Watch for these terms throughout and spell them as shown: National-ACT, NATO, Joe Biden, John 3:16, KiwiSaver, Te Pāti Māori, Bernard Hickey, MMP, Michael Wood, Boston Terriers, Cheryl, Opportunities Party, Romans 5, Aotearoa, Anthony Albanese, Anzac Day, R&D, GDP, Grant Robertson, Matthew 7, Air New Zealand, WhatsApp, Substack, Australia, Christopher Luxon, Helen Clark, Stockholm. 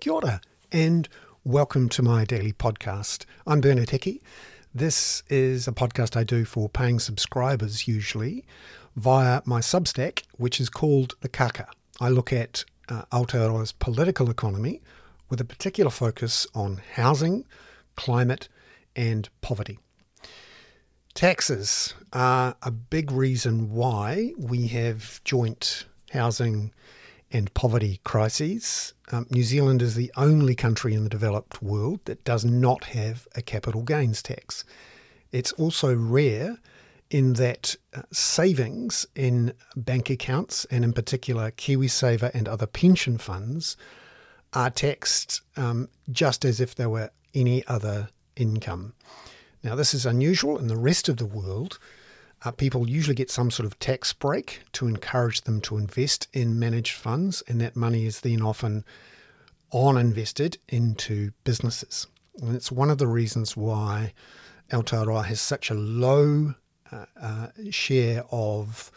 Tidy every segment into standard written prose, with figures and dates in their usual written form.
Kia ora, and welcome to my daily podcast. I'm Bernard Hickey. This is a podcast I do for paying subscribers, usually, via my Substack, which is called the Kākā. I look at Aotearoa's political economy with a particular focus on housing, climate, and poverty. Taxes are a big reason why we have joint housing and poverty crises. New Zealand is the only country in the developed world that does not have a capital gains tax. It's also rare in that savings in bank accounts, and in particular KiwiSaver and other pension funds, are taxed just as if they were any other income. Now, this is unusual. In the rest of the world, people usually get some sort of tax break to encourage them to invest in managed funds, and that money is then often on-invested into businesses. And it's one of the reasons why Aotearoa has such a low share of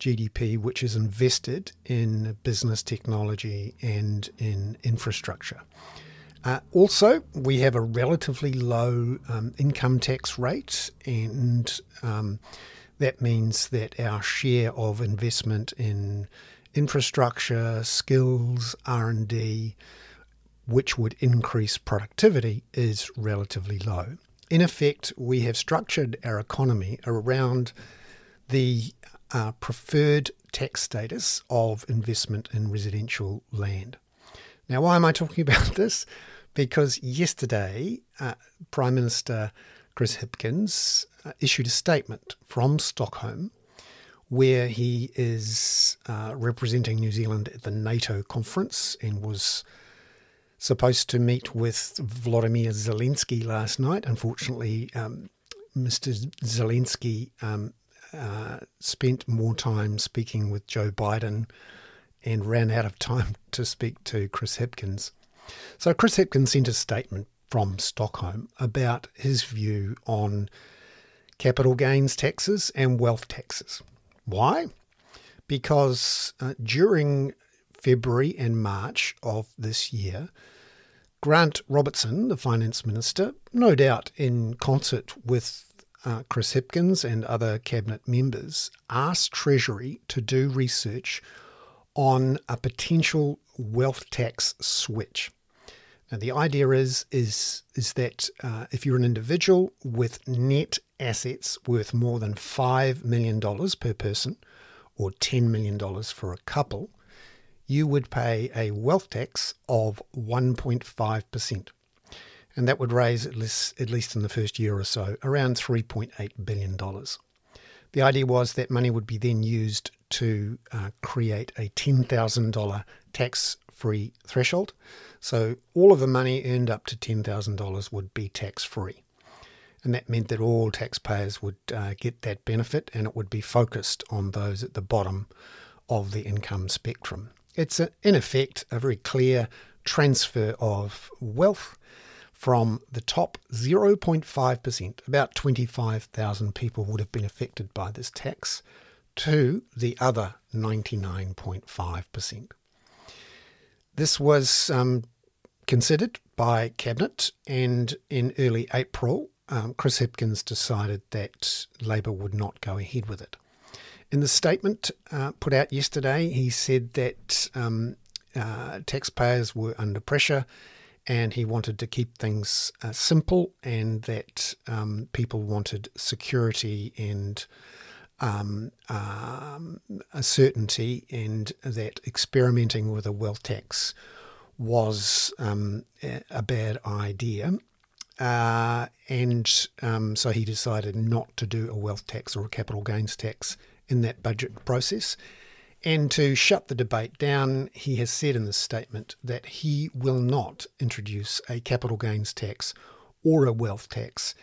GDP, which is invested in business technology and in infrastructure. Also, we have a relatively low income tax rate, and that means that our share of investment in infrastructure, skills, R&D, which would increase productivity, is relatively low. In effect, we have structured our economy around the preferred tax status of investment in residential land. Now, why am I talking about this? Because yesterday, Prime Minister Chris Hipkins issued a statement from Stockholm where he is representing New Zealand at the NATO conference and was supposed to meet with Volodymyr Zelensky last night. Unfortunately, Mr. Zelensky spent more time speaking with Joe Biden and ran out of time to speak to Chris Hipkins. So Chris Hipkins sent a statement from Stockholm about his view on capital gains taxes and wealth taxes. Why? Because during February and March of this year, Grant Robertson, the finance minister, no doubt in concert with Chris Hipkins and other cabinet members, asked Treasury to do research on a potential wealth tax switch. Now, the idea is that if you're an individual with net assets worth more than $5 million per person, or $10 million for a couple, you would pay a wealth tax of 1.5%. And that would raise, at least in the first year or so, around $3.8 billion. The idea was that money would be then used to create a $10,000 tax-free threshold. So all of the money earned up to $10,000 would be tax-free. And that meant that all taxpayers would get that benefit, and it would be focused on those at the bottom of the income spectrum. It's, in effect, a very clear transfer of wealth from the top 0.5%, about 25,000 people would have been affected by this tax, to the other 99.5%. This was considered by Cabinet, and in early April, Chris Hipkins decided that Labour would not go ahead with it. In the statement put out yesterday, he said that taxpayers were under pressure, and he wanted to keep things simple, and that people wanted security and certainty, and that experimenting with a wealth tax was a bad idea. So he decided not to do a wealth tax or a capital gains tax in that budget process. And to shut the debate down, he has said in this statement that he will not introduce a capital gains tax or a wealth tax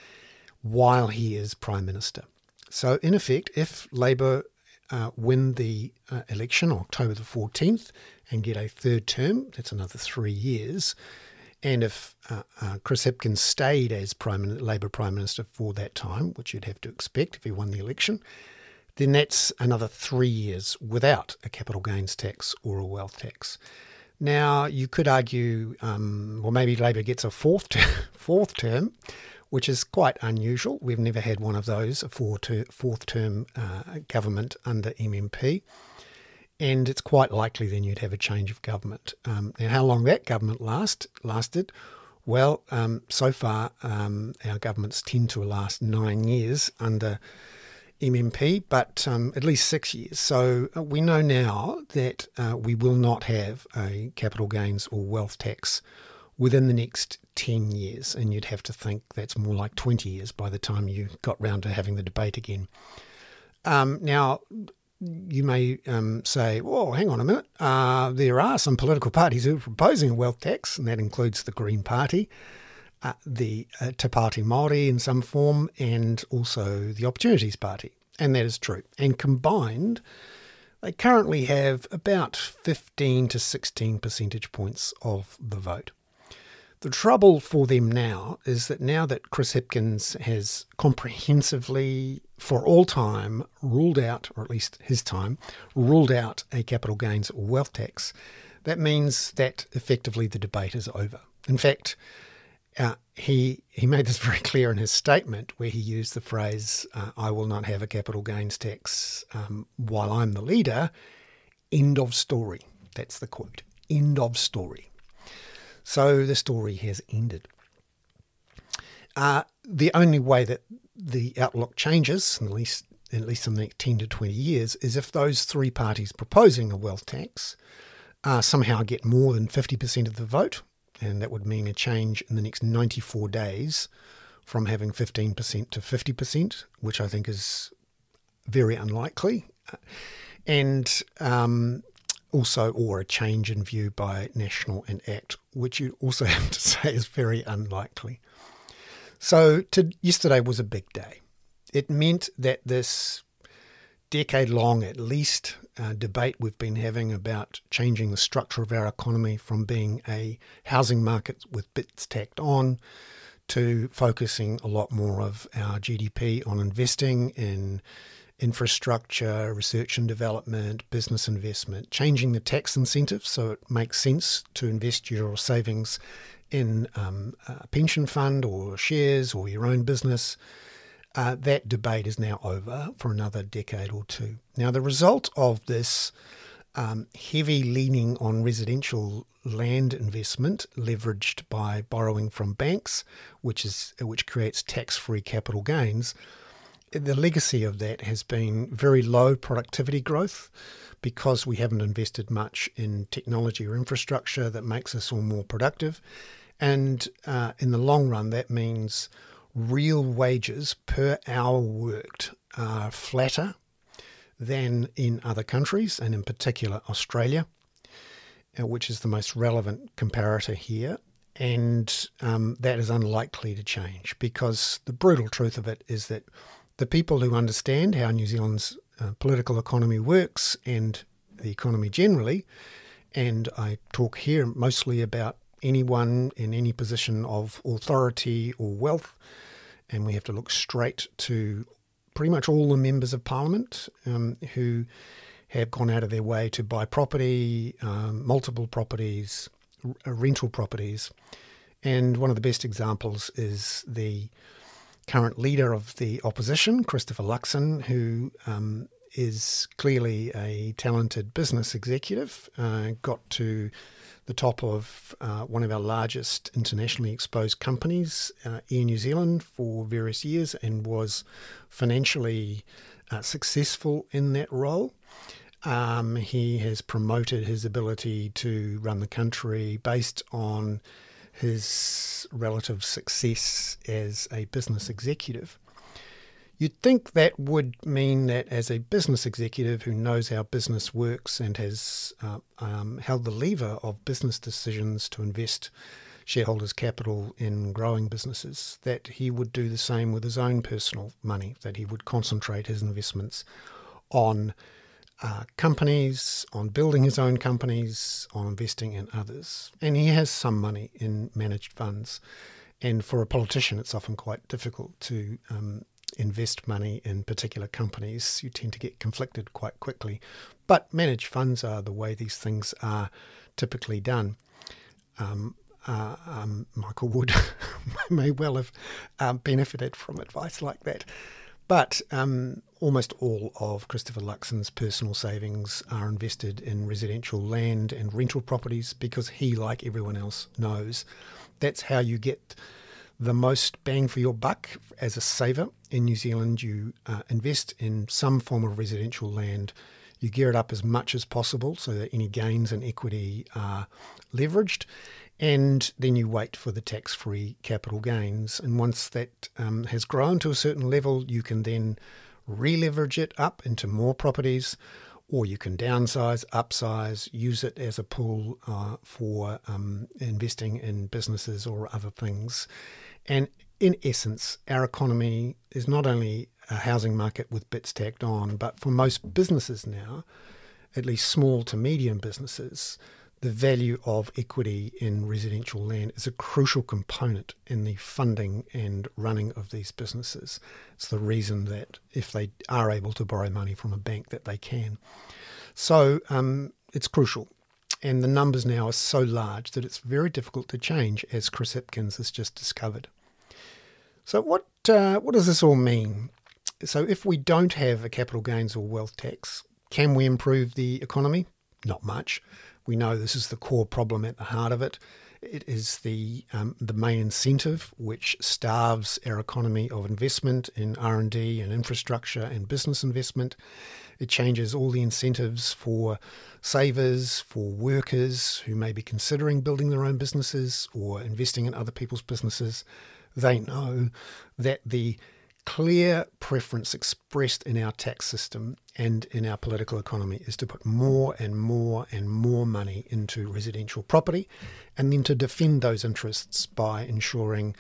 while he is Prime Minister. So in effect, if Labour win the election on October the 14th and get a third term, that's another 3 years, and if Chris Hipkins stayed as Labour Prime Minister for that time, which you'd have to expect if he won the election, then that's another 3 years without a capital gains tax or a wealth tax. Now, you could argue, well, maybe Labor gets a fourth term, which is quite unusual. We've never had one of those, a fourth term government under MMP. And it's quite likely then you'd have a change of government. Now, how long that government lasted? Well, so far, our governments tend to last 9 years under MMP, but at least 6 years. So we know now that we will not have a capital gains or wealth tax within the next 10 years. And you'd have to think that's more like 20 years by the time you got round to having the debate again. Now, you may say, well, hang on a minute, there are some political parties who are proposing a wealth tax, and that includes the Green Party, the Te Pāti Māori in some form, and also the Opportunities Party. And that is true. And combined, they currently have about 15 to 16 percentage points of the vote. The trouble for them now is that now that Chris Hipkins has comprehensively, for all time, ruled out, or at least his time, ruled out a capital gains or wealth tax, that means that effectively the debate is over. In fact, he made this very clear in his statement where he used the phrase, I will not have a capital gains tax while I'm the leader, end of story. That's the quote, end of story. So the story has ended. The only way that the outlook changes, at least in the next 10 to 20 years, is if those three parties proposing a wealth tax somehow get more than 50% of the vote, and that would mean a change in the next 94 days from having 15% to 50%, which I think is very unlikely, and also, or a change in view by National and ACT, which you also have to say is very unlikely. So yesterday was a big day. It meant that this decade-long, at least, debate we've been having about changing the structure of our economy from being a housing market with bits tacked on to focusing a lot more of our GDP on investing in infrastructure, research and development, business investment, changing the tax incentive so it makes sense to invest your savings in a pension fund or shares or your own business. That debate is now over for another decade or two. Now, the result of this heavy leaning on residential land investment leveraged by borrowing from banks, which creates tax-free capital gains, the legacy of that has been very low productivity growth because we haven't invested much in technology or infrastructure that makes us all more productive. And in the long run, that means real wages per hour worked are flatter than in other countries, and in particular Australia, which is the most relevant comparator here. And that is unlikely to change because the brutal truth of it is that the people who understand how New Zealand's political economy works and the economy generally, and I talk here mostly about anyone in any position of authority or wealth, and we have to look straight to pretty much all the members of Parliament who have gone out of their way to buy property, multiple properties, rental properties. And one of the best examples is the current leader of the opposition, Christopher Luxon, who is clearly a talented business executive, got to the top of one of our largest internationally exposed companies, Air New Zealand, for various years and was financially successful in that role. He has promoted his ability to run the country based on his relative success as a business executive. You'd think that would mean that as a business executive who knows how business works and has held the lever of business decisions to invest shareholders' capital in growing businesses, that he would do the same with his own personal money, that he would concentrate his investments on companies, on building his own companies, on investing in others. And he has some money in managed funds. And for a politician, it's often quite difficult to invest money in particular companies. You tend to get conflicted quite quickly. But managed funds are the way these things are typically done. Michael Wood may well have benefited from advice like that. But almost all of Christopher Luxon's personal savings are invested in residential land and rental properties because he, like everyone else, knows that's how you get the most bang for your buck as a saver. In New Zealand, you invest in some form of residential land. You gear it up as much as possible so that any gains in equity are leveraged. And then you wait for the tax-free capital gains. And once that has grown to a certain level, you can then re-leverage it up into more properties, or you can downsize, upsize, use it as a pool for investing in businesses or other things. And in essence, our economy is not only a housing market with bits tacked on, but for most businesses now, at least small to medium businesses, the value of equity in residential land is a crucial component in the funding and running of these businesses. It's the reason that if they are able to borrow money from a bank that they can. So it's crucial. And the numbers now are so large that it's very difficult to change, as Chris Hipkins has just discovered. So what does this all mean? So if we don't have a capital gains or wealth tax, can we improve the economy? Not much. We know this is the core problem at the heart of it. It is the main incentive which starves our economy of investment in R&D and infrastructure and business investment. It changes all the incentives for savers, for workers who may be considering building their own businesses or investing in other people's businesses. They know that the clear preference expressed in our tax system and in our political economy is to put more and more and more money into residential property and then to defend those interests by ensuring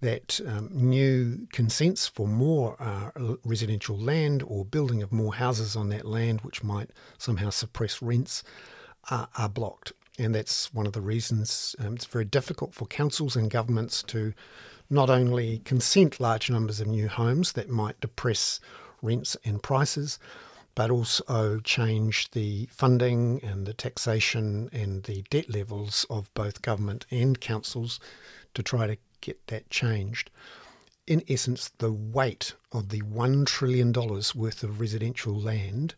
that new consents for more residential land or building of more houses on that land, which might somehow suppress rents, are blocked. And that's one of the reasons it's very difficult for councils and governments to not only consent large numbers of new homes that might depress rents and prices, but also change the funding and the taxation and the debt levels of both government and councils to try to get that changed. In essence, the weight of the $1 trillion worth of residential land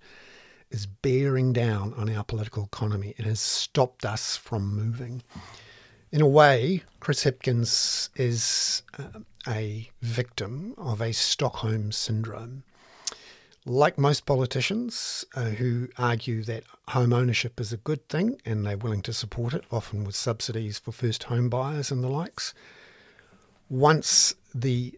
is bearing down on our political economy. It has stopped us from moving. In a way, Chris Hipkins is a victim of a Stockholm syndrome. Like most politicians who argue that home ownership is a good thing and they're willing to support it, often with subsidies for first home buyers and the likes, once the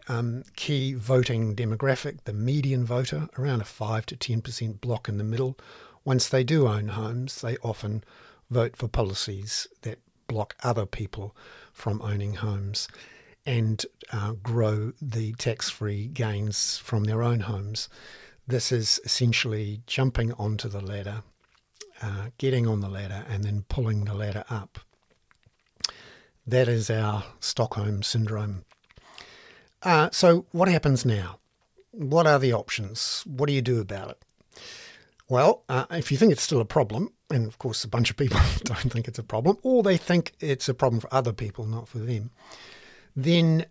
key voting demographic, the median voter, around a 5 to 10% block in the middle, once they do own homes, they often vote for policies that block other people from owning homes and grow the tax-free gains from their own homes. This is essentially jumping onto the ladder, getting on the ladder and then pulling the ladder up. That is our Stockholm syndrome. So what happens now? What are the options? What do you do about it? Well, if you think it's still a problem, and of course a bunch of people don't think it's a problem, or they think it's a problem for other people, not for them, then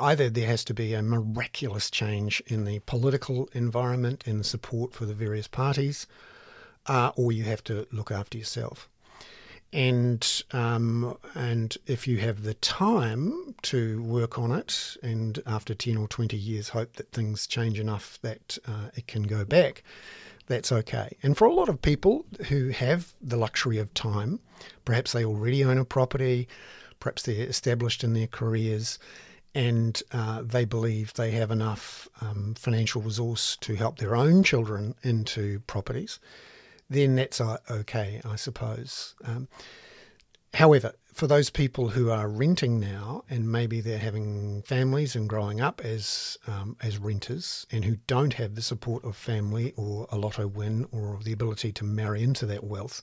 either there has to be a miraculous change in the political environment and support for the various parties, or you have to look after yourself. And if you have the time to work on it and after 10 or 20 years hope that things change enough that it can go back, that's okay. And for a lot of people who have the luxury of time, perhaps they already own a property, perhaps they're established in their careers and they believe they have enough financial resource to help their own children into properties, then that's okay, I suppose. However, for those people who are renting now and maybe they're having families and growing up as renters and who don't have the support of family or a lotto win or the ability to marry into that wealth,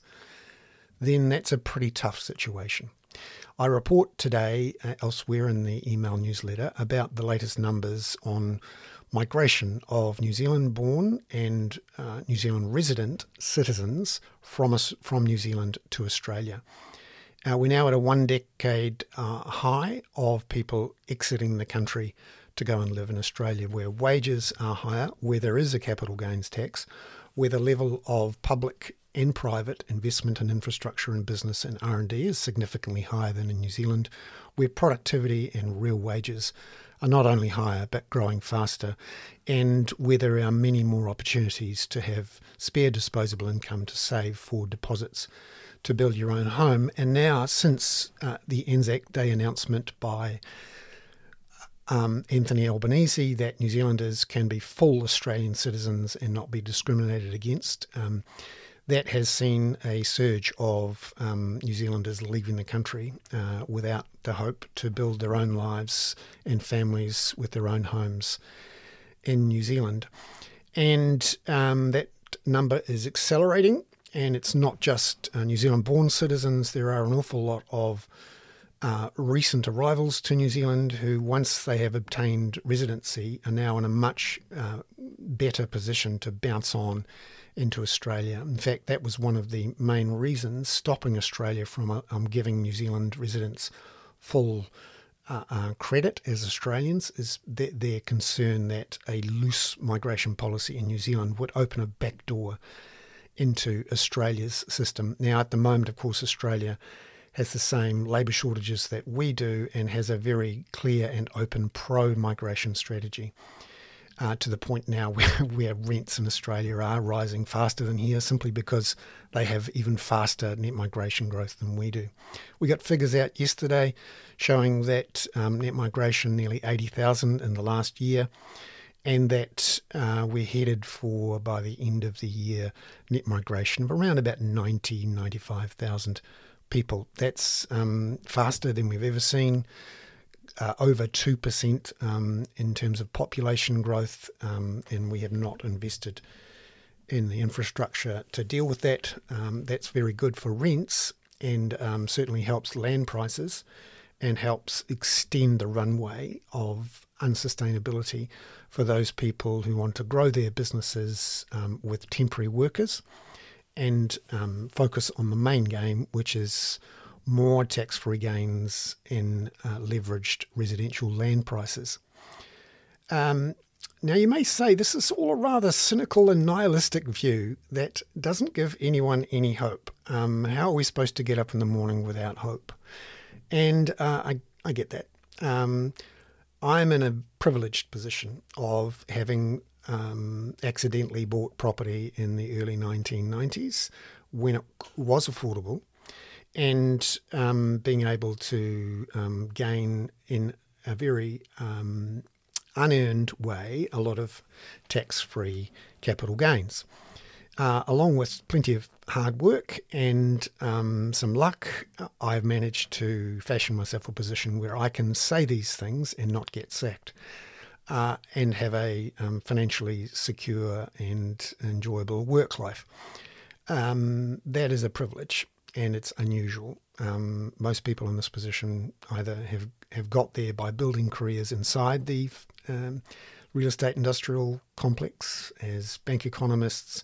then that's a pretty tough situation. I report today elsewhere in the email newsletter about the latest numbers on migration of New Zealand-born and New Zealand resident citizens from New Zealand to Australia. We're now at a one-decade high of people exiting the country to go and live in Australia, where wages are higher, where there is a capital gains tax, where the level of public and private investment in infrastructure and business and R&D is significantly higher than in New Zealand, where productivity and real wages are not only higher but growing faster, and where there are many more opportunities to have spare disposable income to save for deposits to build your own home. And now, since the Anzac Day announcement by Anthony Albanese that New Zealanders can be full Australian citizens and not be discriminated against, that has seen a surge of New Zealanders leaving the country without the hope to build their own lives and families with their own homes in New Zealand. And that number is accelerating, and it's not just New Zealand-born citizens. There are an awful lot of recent arrivals to New Zealand who, once they have obtained residency, are now in a much better position to bounce on into Australia. In fact, that was one of the main reasons stopping Australia from giving New Zealand residents full credit as Australians, is their concern that a loose migration policy in New Zealand would open a back door into Australia's system. Now, at the moment, of course, Australia has the same labour shortages that we do and has a very clear and open pro-migration strategy, to the point now where rents in Australia are rising faster than here, simply because they have even faster net migration growth than we do. We got figures out yesterday showing that net migration nearly 80,000 in the last year, and that we're headed for, by the end of the year, net migration of around about 90,000-95,000 people. That's faster than we've ever seen, over 2% in terms of population growth, and we have not invested in the infrastructure to deal with that. That's very good for rents, and certainly helps land prices and helps extend the runway of unsustainability for those people who want to grow their businesses with temporary workers, and focus on the main game, which is more tax-free gains in leveraged residential land prices. Now, you may say this is all a rather cynical and nihilistic view that doesn't give anyone any hope. How are we supposed to get up in the morning without hope? And I get that. I'm in a privileged position of having accidentally bought property in the early 1990s when it was affordable, and being able to gain in a very unearned way a lot of tax-free capital gains, along with plenty of hard work and some luck. I've managed to fashion myself a position where I can say these things and not get sacked, and have a financially secure and enjoyable work life. That is a privilege, and it's unusual. Most people in this position either have got there by building careers inside the real estate industrial complex as bank economists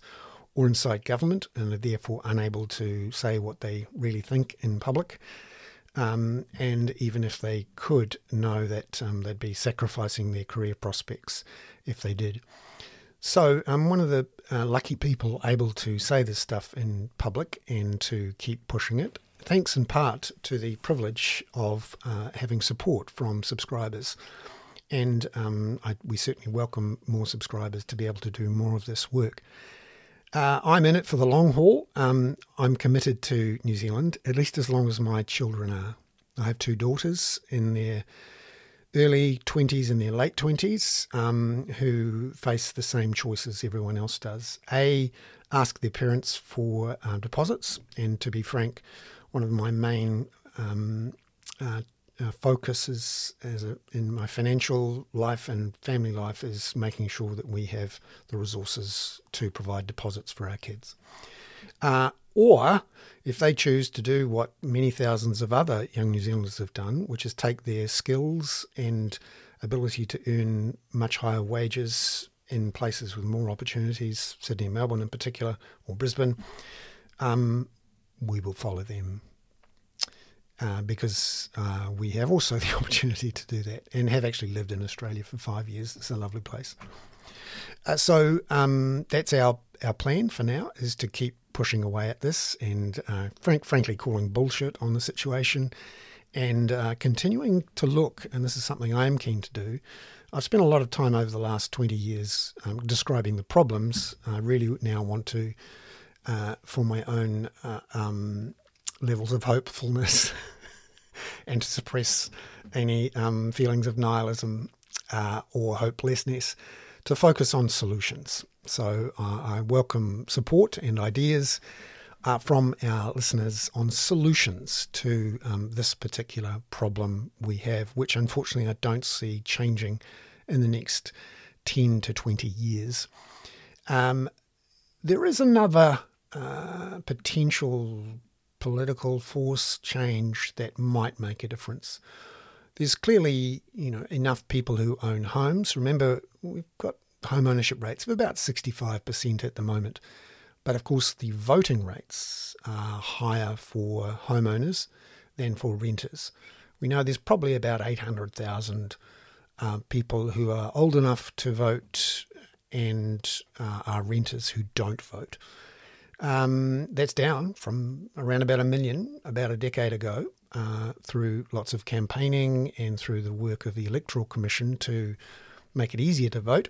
or inside government, and are therefore unable to say what they really think in public. And even if they could, know that they'd be sacrificing their career prospects if they did. So I'm one of the lucky people able to say this stuff in public and to keep pushing it, thanks in part to the privilege of having support from subscribers. And we certainly welcome more subscribers to be able to do more of this work. I'm in it for the long haul. I'm committed to New Zealand, at least as long as my children are. I have two daughters in their early 20s and their late 20s who face the same choices everyone else does. Ask their parents for deposits. And to be frank, one of my main focuses in my financial life and family life is making sure that we have the resources to provide deposits for our kids. Or if they choose to do what many thousands of other young New Zealanders have done, which is take their skills and ability to earn much higher wages in places with more opportunities, Sydney and Melbourne in particular, or Brisbane, we will follow them because we have also the opportunity to do that and have actually lived in Australia for 5 years. It's a lovely place. So that's our plan for now, is to keep pushing away at this and frankly calling bullshit on the situation and continuing to look, and this is something I am keen to do. I've spent a lot of time over the last 20 years describing the problems. I really now want to, for my own levels of hopefulness and to suppress any feelings of nihilism or hopelessness, to focus on solutions. So I welcome support and ideas from our listeners on solutions to this particular problem we have, which unfortunately I don't see changing in the next 10 to 20 years. There is another potential political force change that might make a difference. There's clearly, enough people who own homes. Remember, we've got home ownership rates of about 65% at the moment. But of course, the voting rates are higher for homeowners than for renters. We know there's probably about 800,000 people who are old enough to vote and are renters who don't vote. That's down from around about 1 million about a decade ago through lots of campaigning and through the work of the Electoral Commission to make it easier to vote.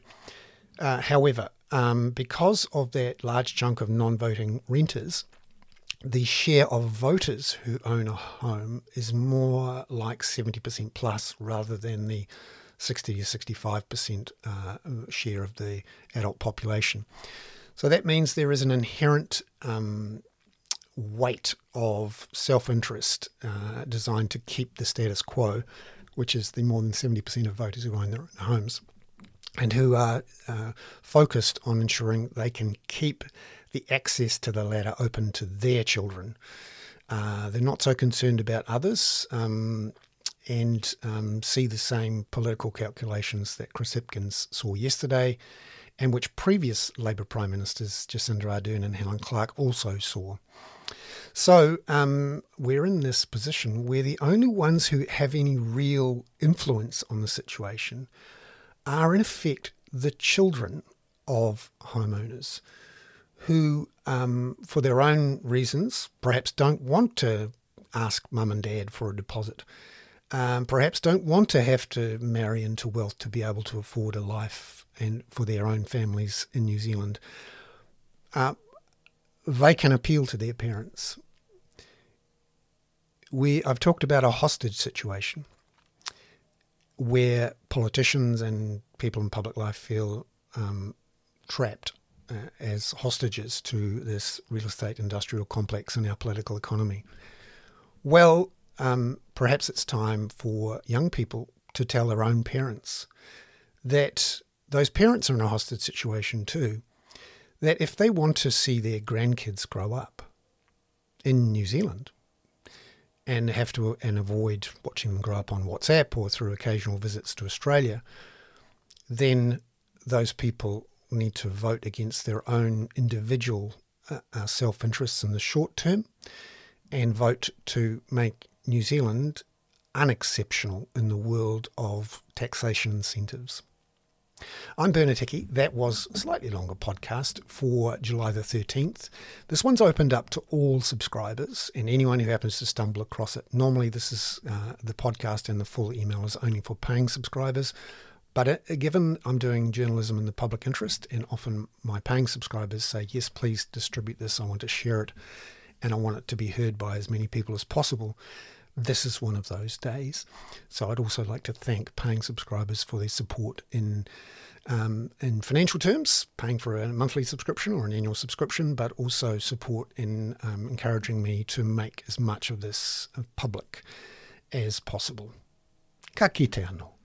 However, because of that large chunk of non-voting renters, the share of voters who own a home is more like 70% plus rather than the 60 to 65% share of the adult population. So that means there is an inherent weight of self-interest designed to keep the status quo, which is the more than 70% of voters who own their own homes, and who are focused on ensuring they can keep the access to the ladder open to their children. They're not so concerned about others and see the same political calculations that Chris Hipkins saw yesterday and which previous Labour Prime Ministers, Jacinda Ardern and Helen Clark, also saw. So we're in this position where the only ones who have any real influence on the situation are in effect the children of homeowners who, for their own reasons, perhaps don't want to ask mum and dad for a deposit, perhaps don't want to have to marry into wealth to be able to afford a life and for their own families in New Zealand. They can appeal to their parents. I've talked about a hostage situation, where politicians and people in public life feel trapped as hostages to this real estate industrial complex and our political economy. Well, perhaps it's time for young people to tell their own parents that those parents are in a hostage situation too, that if they want to see their grandkids grow up in New Zealand, and have to and avoid watching them grow up on WhatsApp or through occasional visits to Australia, then those people need to vote against their own individual self-interests in the short term and vote to make New Zealand unexceptional in the world of taxation incentives. I'm Bernard Hickey. That was a slightly longer podcast for July the 13th. This one's opened up to all subscribers and anyone who happens to stumble across it. Normally this is the podcast and the full email is only for paying subscribers, but given I'm doing journalism in the public interest and often my paying subscribers say, yes, please distribute this. I want to share it and I want it to be heard by as many people as possible. This is one of those days. So I'd also like to thank paying subscribers for their support in financial terms, paying for a monthly subscription or an annual subscription, but also support in encouraging me to make as much of this public as possible. Ka kite anō.